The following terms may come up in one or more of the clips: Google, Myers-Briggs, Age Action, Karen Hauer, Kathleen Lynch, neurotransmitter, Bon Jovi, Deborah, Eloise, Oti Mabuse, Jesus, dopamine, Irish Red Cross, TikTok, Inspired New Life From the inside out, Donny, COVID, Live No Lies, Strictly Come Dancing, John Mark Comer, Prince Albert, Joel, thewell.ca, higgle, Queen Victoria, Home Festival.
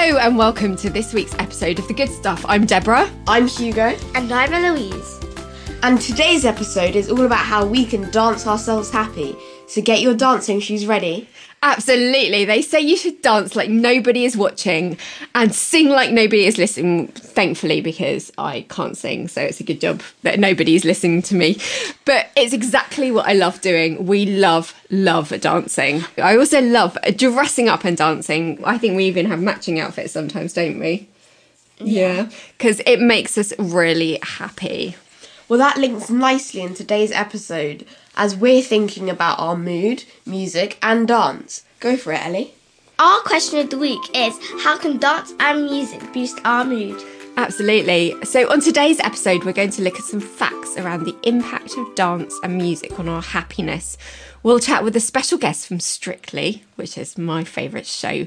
Hello and welcome to this week's episode of The Good Stuff. I'm Deborah. I'm Hugo. And I'm Eloise. And today's episode is all about how we can dance ourselves happy. So get your dancing shoes ready. Absolutely. They say you should dance like nobody is watching and sing like nobody is listening, thankfully, because I can't sing. So it's a good job that nobody's listening to me. But it's exactly what I love doing. We love dancing. I also love dressing up and dancing. I think we even have matching outfits sometimes, don't we? Yeah. Because it makes us really happy. Well, that links nicely in today's episode as we're thinking about our mood, music and dance. Go for it, Ellie. Our question of the week is, how can dance and music boost our mood? Absolutely. So on today's episode, we're going to look at some facts around the impact of dance and music on our happiness. We'll chat with a special guest from Strictly, which is my favourite show.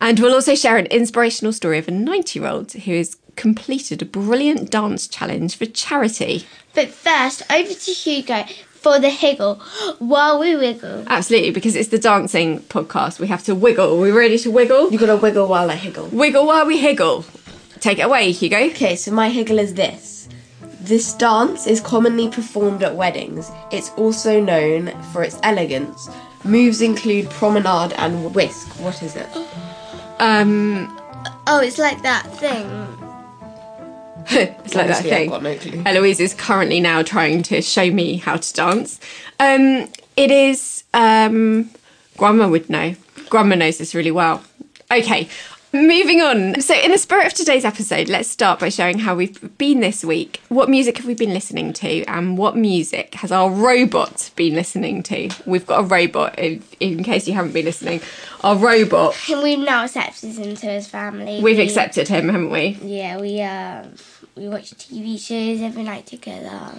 And we'll also share an inspirational story of a 90-year-old who has completed a brilliant dance challenge for charity. But first, over to Hugo for the higgle while we wiggle. Absolutely, because it's the dancing podcast. We have to wiggle. Are we ready to wiggle? You've got to wiggle while I higgle. Wiggle while we higgle. Take it away, Hugo. Okay, so my higgle is this. This dance is commonly performed at weddings. It's also known for its elegance. Moves include promenade and whisk. What is it? Oh, it's like that thing. It's like that thing. I've got no clue. Eloise is currently now trying to show me how to dance. It is Grandma would know. Grandma knows this really well. Okay, moving on. So in the spirit of today's episode, let's start by sharing how we've been this week. What music have we been listening to, and what music has our robot been listening to? We've got a robot, in case you haven't been listening. Our robot. And we've now accepted him to his family. We've accepted him, haven't we? Yeah, we watch TV shows every night together.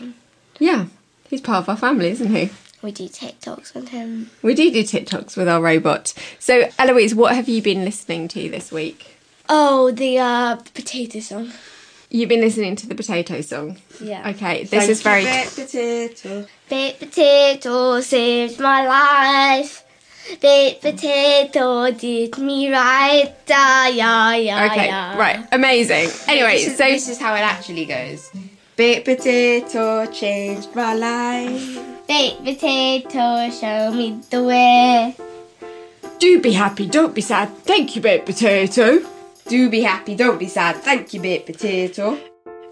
Yeah, he's part of our family, isn't he? We do TikToks with him. We do TikToks with our robot. So, Eloise, what have you been listening to this week? Oh, the potato song. You've been listening to the potato song? Yeah. Okay, this is very... Baked potato. Baked potato saved my life. Baked potato did me right. Okay, right, amazing. Anyway, so... This is how it actually goes. Baked potato changed my life. Baked potato, show me the way. Do be happy, don't be sad. Thank you, baked potato. Do be happy, don't be sad. Thank you, baked potato.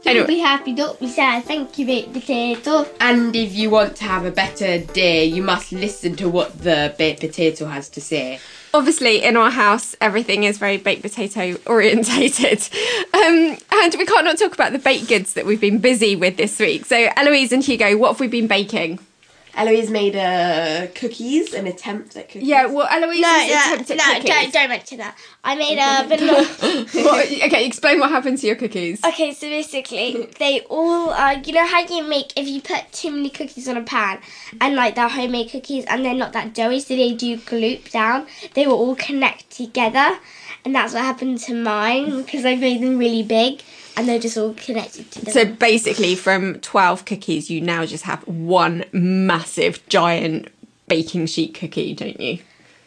Anyway. Do be happy, don't be sad. Thank you, baked potato. And if you want to have a better day, you must listen to what the baked potato has to say. Obviously, in our house, everything is very baked potato orientated. And we can't not talk about the baked goods that we've been busy with this week. So, Eloise and Hugo, what have we been baking? Eloise made cookies, an attempt at cookies. Yeah, well, Eloise attempted cookies. No, don't mention that. I made a vanilla... Okay, explain what happened to your cookies. Okay, so basically, they all are... You know how you make... If you put too many cookies on a pan, and, like, they're homemade cookies, and they're not that doughy, so they do gloop down. They will all connect together, and that's what happened to mine, because I made them really big. And they're just all connected to them. So basically from 12 cookies, you now just have one massive, giant baking sheet cookie, don't you?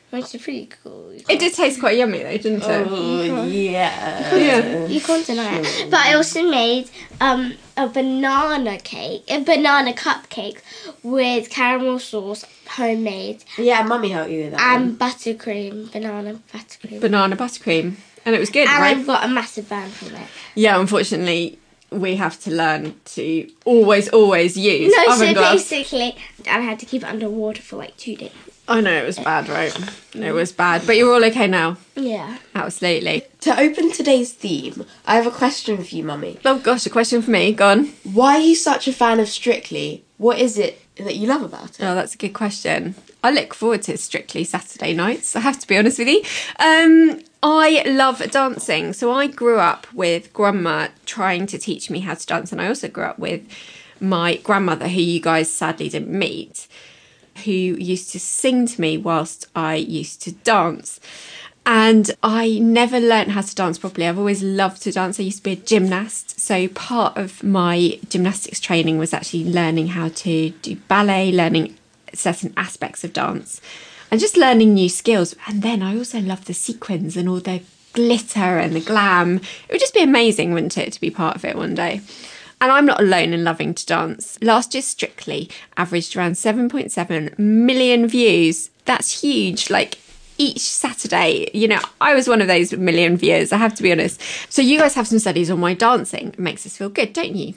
Which is pretty cool. It did taste quite yummy though, didn't it? Oh, yeah. You can't deny it. But I also made a banana cake, a banana cupcake with caramel sauce, homemade. Yeah, Mummy helped you with that and one. Buttercream, banana buttercream. Banana buttercream. And it was good, and right? And I've got a massive ban from it. Yeah, unfortunately, we have to learn to always use oven glass. No, so basically, I had to keep it underwater for like 2 days. I know, it was bad, right? It was bad. But you're all okay now? Yeah. Absolutely. To open today's theme, I have a question for you, Mummy. Oh, gosh, a question for me. Go on. Why are you such a fan of Strictly? What is it that you love about it? Oh, that's a good question. I look forward to Strictly Saturday nights, I have to be honest with you. I love dancing. So I grew up with Grandma trying to teach me how to dance. And I also grew up with my grandmother, who you guys sadly didn't meet, who used to sing to me whilst I used to dance. And I never learnt how to dance properly. I've always loved to dance. I used to be a gymnast. So part of my gymnastics training was actually learning how to do ballet, learning certain aspects of dance. And just learning new skills. And then I also love the sequins and all their glitter and the glam. It would just be amazing, wouldn't it, to be part of it one day? And I'm not alone in loving to dance. Last year's Strictly averaged around 7.7 million views. That's huge. Like, each Saturday, you know, I was one of those million viewers, I have to be honest. So you guys have some studies on why dancing makes us feel good, don't you?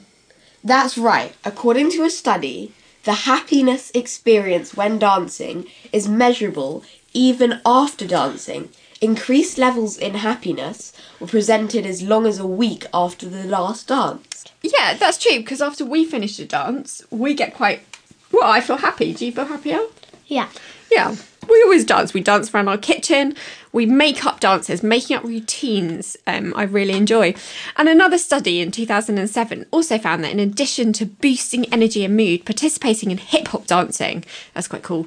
That's right. According to a study, the happiness experience when dancing is measurable even after dancing. Increased levels in happiness were presented as long as a week after the last dance. Yeah, that's true, because after we finish a dance, we get quite... Well, I feel happy. Do you feel happier? Yeah. Yeah. We always dance. We dance around our kitchen. We make up dances, making up routines I really enjoy. And another study in 2007 also found that in addition to boosting energy and mood, participating in hip-hop dancing, that's quite cool,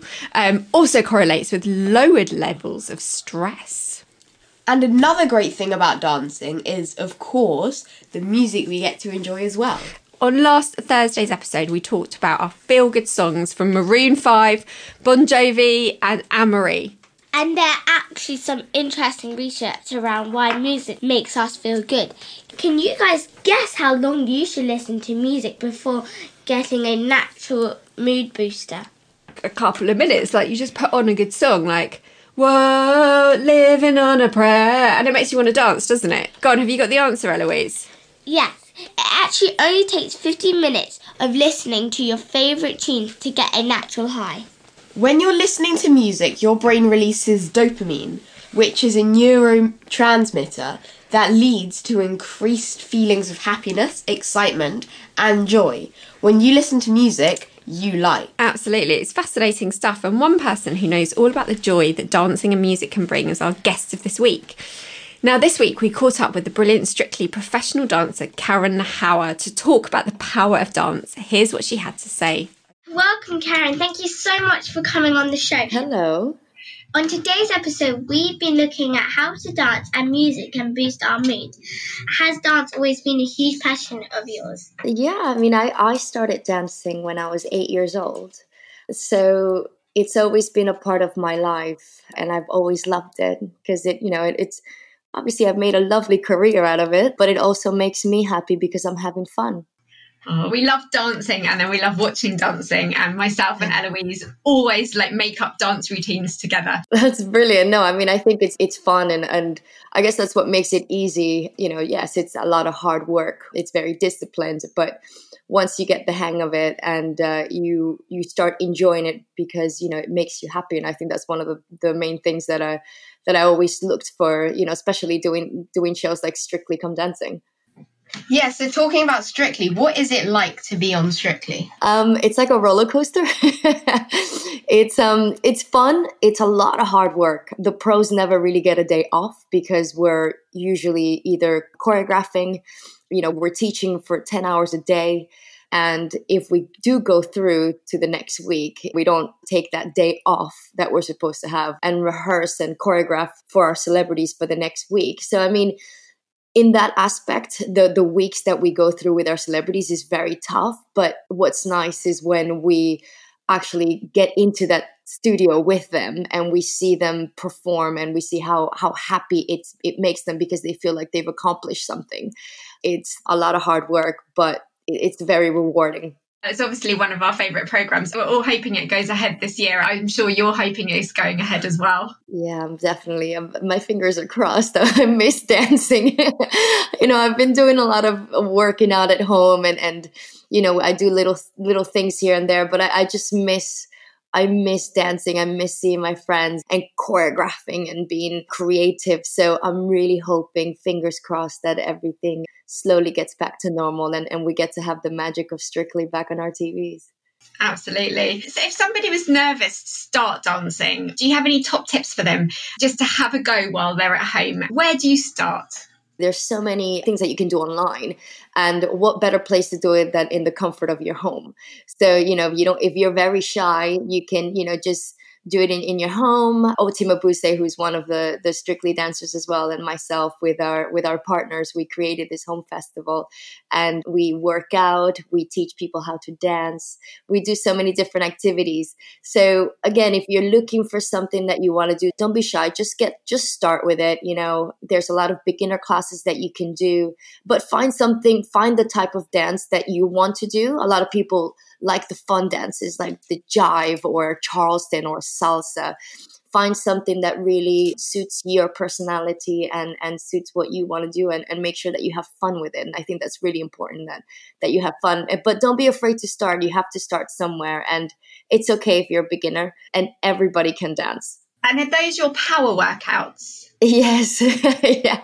also correlates with lowered levels of stress. And another great thing about dancing is, of course, the music we get to enjoy as well. On last Thursday's episode, we talked about our feel-good songs from Maroon 5, Bon Jovi and Anne-Marie. And there are actually some interesting research around why music makes us feel good. Can you guys guess how long you should listen to music before getting a natural mood booster? A couple of minutes. Like, you just put on a good song, like, whoa, living on a prayer. And it makes you want to dance, doesn't it? Go on, have you got the answer, Eloise? Yes. It actually only takes 15 minutes of listening to your favourite tunes to get a natural high. When you're listening to music, your brain releases dopamine, which is a neurotransmitter that leads to increased feelings of happiness, excitement, and joy. When you listen to music, you like. Absolutely, it's fascinating stuff. And one person who knows all about the joy that dancing and music can bring is our guest of this week. Now, this week, we caught up with the brilliant Strictly professional dancer Karen Hauer to talk about the power of dance. Here's what she had to say. Welcome, Karen. Thank you so much for coming on the show. Hello. On today's episode, we've been looking at how to dance and music can boost our mood. Has dance always been a huge passion of yours? Yeah, I mean, I started dancing when I was 8 years old. So it's always been a part of my life, and I've always loved it because it's... Obviously, I've made a lovely career out of it, but it also makes me happy because I'm having fun. Oh, we love dancing, and then we love watching dancing. And myself and Eloise always make up dance routines together. That's brilliant. No, I mean, I think it's fun, and I guess that's what makes it easy. Yes, it's a lot of hard work. It's very disciplined, but once you get the hang of it and you start enjoying it because, it makes you happy. And I think that's one of the main things that I always looked for, especially doing shows like Strictly Come Dancing. Yeah, so talking about Strictly, what is it like to be on Strictly? It's like a roller coaster. It's fun. It's a lot of hard work. The pros never really get a day off because we're usually either choreographing, we're teaching for 10 hours a day. And if we do go through to the next week, we don't take that day off that we're supposed to have and rehearse and choreograph for our celebrities for the next week. So, I mean, in that aspect, the weeks that we go through with our celebrities is very tough. But what's nice is when we actually get into that studio with them and we see them perform and we see how happy it makes them because they feel like they've accomplished something. It's a lot of hard work, but it's very rewarding. It's obviously one of our favourite programmes. We're all hoping it goes ahead this year. I'm sure you're hoping it's going ahead as well. Yeah, definitely. My fingers are crossed. I miss dancing. I've been doing a lot of working out at home and I do little things here and there, but I just miss dancing. I miss seeing my friends and choreographing and being creative. So I'm really hoping, fingers crossed, that everything slowly gets back to normal and we get to have the magic of Strictly back on our TVs. Absolutely. So if somebody was nervous to start dancing, do you have any top tips for them just to have a go while they're at home? Where do you start? There's so many things that you can do online, and what better place to do it than in the comfort of your home. So, if you're very shy, you can, just do it in your home. Oti Mabuse, who's one of the Strictly dancers as well, and myself with our partners, we created this home festival, and we work out, we teach people how to dance, we do so many different activities. So again, if you're looking for something that you want to do, don't be shy, just start with it. You know, there's a lot of beginner classes that you can do, but find the type of dance that you want to do. A lot of people like the fun dances, like the jive or Charleston or salsa. Find something that really suits your personality and suits what you want to do, and make sure that you have fun with it. And I think that's really important, that you have fun. But don't be afraid to start. You have to start somewhere. And it's okay if you're a beginner, and everybody can dance. And are those your power workouts? Yes. Yeah.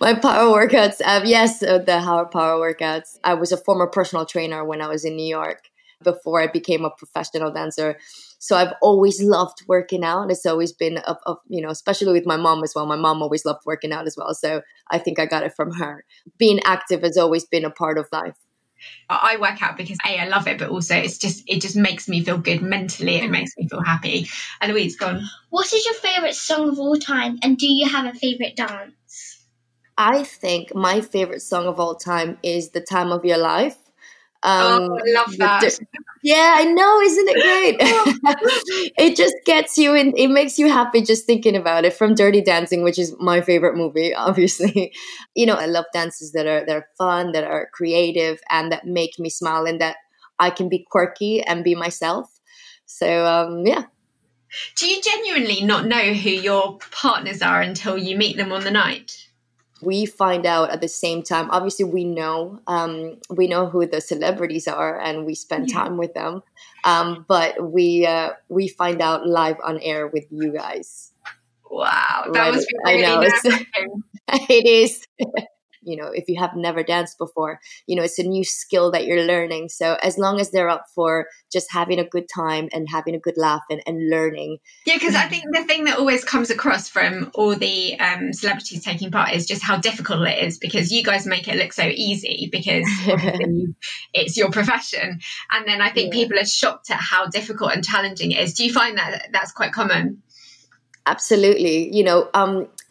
My power workouts. The Hauer power workouts. I was a former personal trainer when I was in New York, before I became a professional dancer. So I've always loved working out. It's always been, especially with my mom as well. My mom always loved working out as well. So I think I got it from her. Being active has always been a part of life. I work out because I love it, but also it just makes me feel good mentally. It makes me feel happy. Eloise, go on. What is your favourite song of all time, and do you have a favourite dance? I think my favourite song of all time is "The Time of Your Life." I love that. Yeah, I know, isn't it great? It just gets you in, it makes you happy just thinking about it, from Dirty Dancing, which is my favorite movie, obviously. You know, I love dances that are fun, that are creative, and that make me smile, and that I can be quirky and be myself. So, yeah. Do you genuinely not know who your partners are until you meet them on the night? We find out at the same time. Obviously, we know who the celebrities are, and we spend time with them. But we find out live on air with you guys. Wow, that was really nerve-wracking. It is. You know, if you have never danced before, you know, it's a new skill that you're learning. So as long as they're up for just having a good time and having a good laugh and learning. Yeah, because I think the thing that always comes across from all the celebrities taking part is just how difficult it is, because you guys make it look so easy, because it's your profession. And then I think people are shocked at how difficult and challenging it is. Do you find that that's quite common? Absolutely. You know,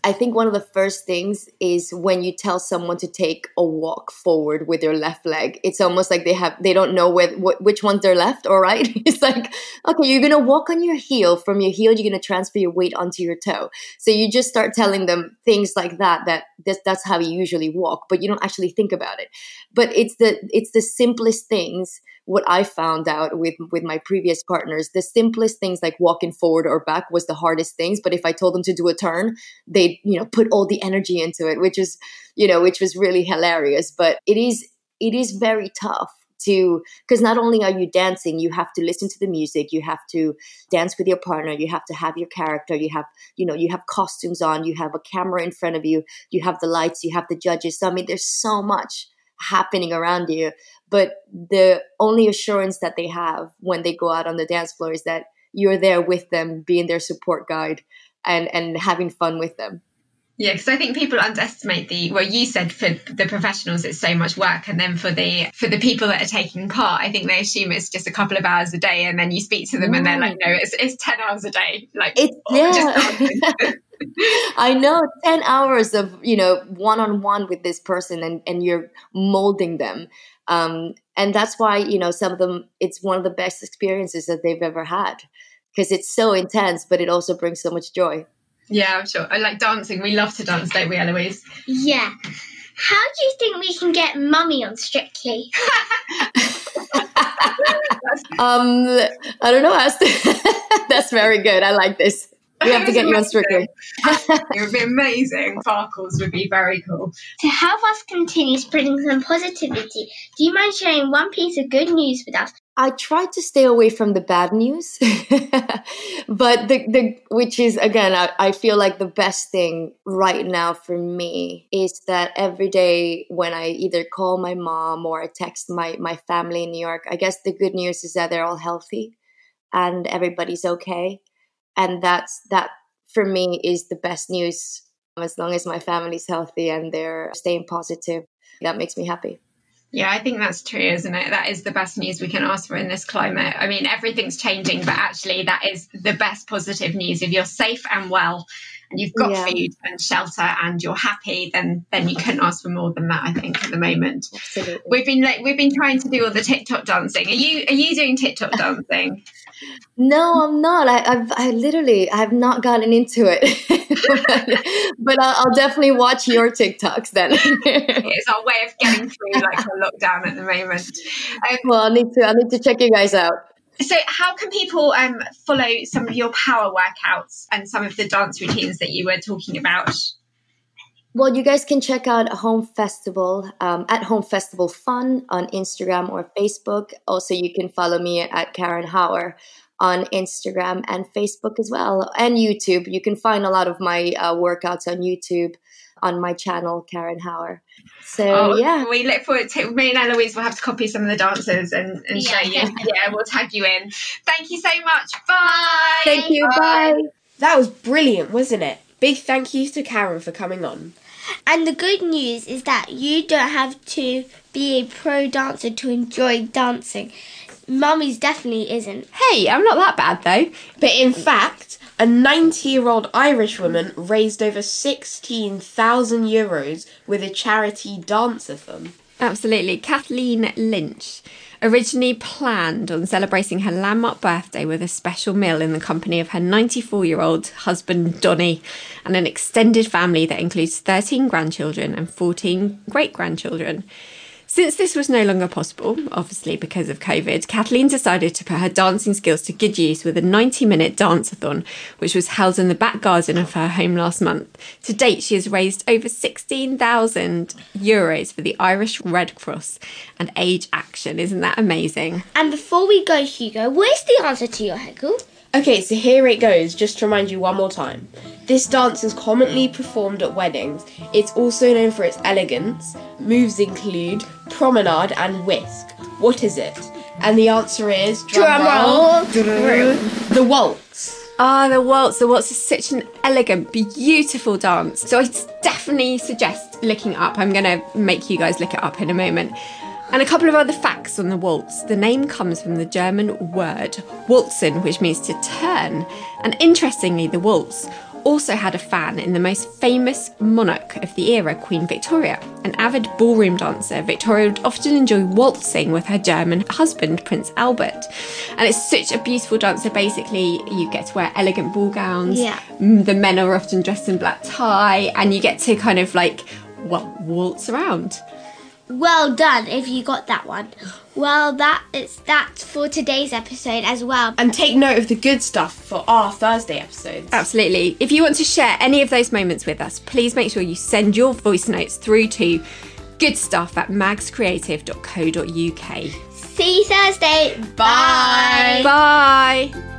I think one of the first things is when you tell someone to take a walk forward with your left leg, it's almost like they don't know which one's their left or right. It's like, okay, you're going to walk on your heel. From your heel, you're going to transfer your weight onto your toe. So you just start telling them things like that's how you usually walk, but you don't actually think about it. But it's the simplest things. What I found out with my previous partners, the simplest things like walking forward or back was the hardest things. But if I told them to do a turn, they, you know, put all the energy into it, which was really hilarious. But it is very tough because not only are you dancing, you have to listen to the music, you have to dance with your partner, you have to have your character, you have costumes on, you have a camera in front of you, you have the lights, you have the judges. So I mean, there's so much happening around you. But the only assurance that they have when they go out on the dance floor is that you're there with them, being their support guide and having fun with them. Yeah, because I think people underestimate you said for the professionals, it's so much work. And then for the people that are taking part, I think they assume it's just a couple of hours a day. And then you speak to them and they're like, no, it's 10 hours a day. Like, just I know, 10 hours of, you know, one-on-one with this person and you're molding them. And that's why, you know, some of them, it's one of the best experiences that they've ever had, because it's so intense, but it also brings so much joy. Yeah, I'm sure. I like dancing. We love to dance, don't we, Eloise? Yeah. How do you think we can get Mummy on Strictly? I don't know. That's very good. I like this. We have to get you on Strictly. It would be amazing. Sparkles would be very cool. To help us continue spreading some positivity, do you mind sharing one piece of good news with us? I try to stay away from the bad news, but which is, again, I feel like the best thing right now for me is that every day when I either call my mom or I text my family in New York, I guess the good news is that they're all healthy and everybody's okay. And that for me is the best news. As long as my family's healthy and they're staying positive, that makes me happy. Yeah, I think that's true, isn't it? That is the best news we can ask for in this climate. I mean, everything's changing, but actually that is the best positive news. If you're safe and well and you've got food and shelter and you're happy, then you couldn't ask for more than that, I think, at the moment. Absolutely. We've been trying to do all the TikTok dancing. Are you doing TikTok dancing? No, I'm not. I have not gotten into it, but I'll definitely watch your TikToks then. It's our way of getting through like a lockdown at the moment. Well, I need to check you guys out. So how can people follow some of your power workouts and some of the dance routines that you were talking about? Well, you guys can check out Home Festival at Home Festival Fun on Instagram or Facebook. Also, you can follow me at Karen Hauer on Instagram and Facebook as well, and YouTube. You can find a lot of my workouts on YouTube on my channel, Karen Hauer. So we look forward to it. Me and Eloise will have to copy some of the dances and show you. Yeah, we'll tag you in. Thank you so much. Bye. Thank you. Bye. That was brilliant, wasn't it? Big thank you to Karen for coming on. And the good news is that you don't have to be a pro dancer to enjoy dancing. Mummy's definitely isn't. Hey, I'm not that bad though. But in fact, a 90-year-old Irish woman raised over €16,000 with a charity dance-a-thon. Absolutely. Kathleen Lynch originally planned on celebrating her landmark birthday with a special meal in the company of her 94-year-old husband Donny and an extended family that includes 13 grandchildren and 14 great-grandchildren. Since this was no longer possible, obviously because of COVID, Kathleen decided to put her dancing skills to good use with a 90-minute dance-a-thon, which was held in the back garden of her home last month. To date, she has raised over €16,000 for the Irish Red Cross and Age Action. Isn't that amazing? And before we go, Hugo, what is the answer to your heckle? Okay, so here it goes, just to remind you one more time. This dance is commonly performed at weddings. It's also known for its elegance. Moves include promenade and whisk. What is it? And the answer is... Drum roll. The waltz. Ah, the waltz. The waltz is such an elegant, beautiful dance. So I definitely suggest looking up. I'm going to make you guys look it up in a moment. And a couple of other facts on the waltz. The name comes from the German word waltzen, which means to turn. And interestingly, the waltz also had a fan in the most famous monarch of the era, Queen Victoria. An avid ballroom dancer, Victoria would often enjoy waltzing with her German husband, Prince Albert. And it's such a beautiful dance. So basically, you get to wear elegant ball gowns. Yeah. The men are often dressed in black tie. And you get to kind of like, well, waltz around. Well done if you got that one. Well, that's for today's episode as well. And take note of the good stuff for our Thursday episodes. Absolutely. If you want to share any of those moments with us, please make sure you send your voice notes through to goodstuff@magscreative.co.uk. See you Thursday. Bye. Bye.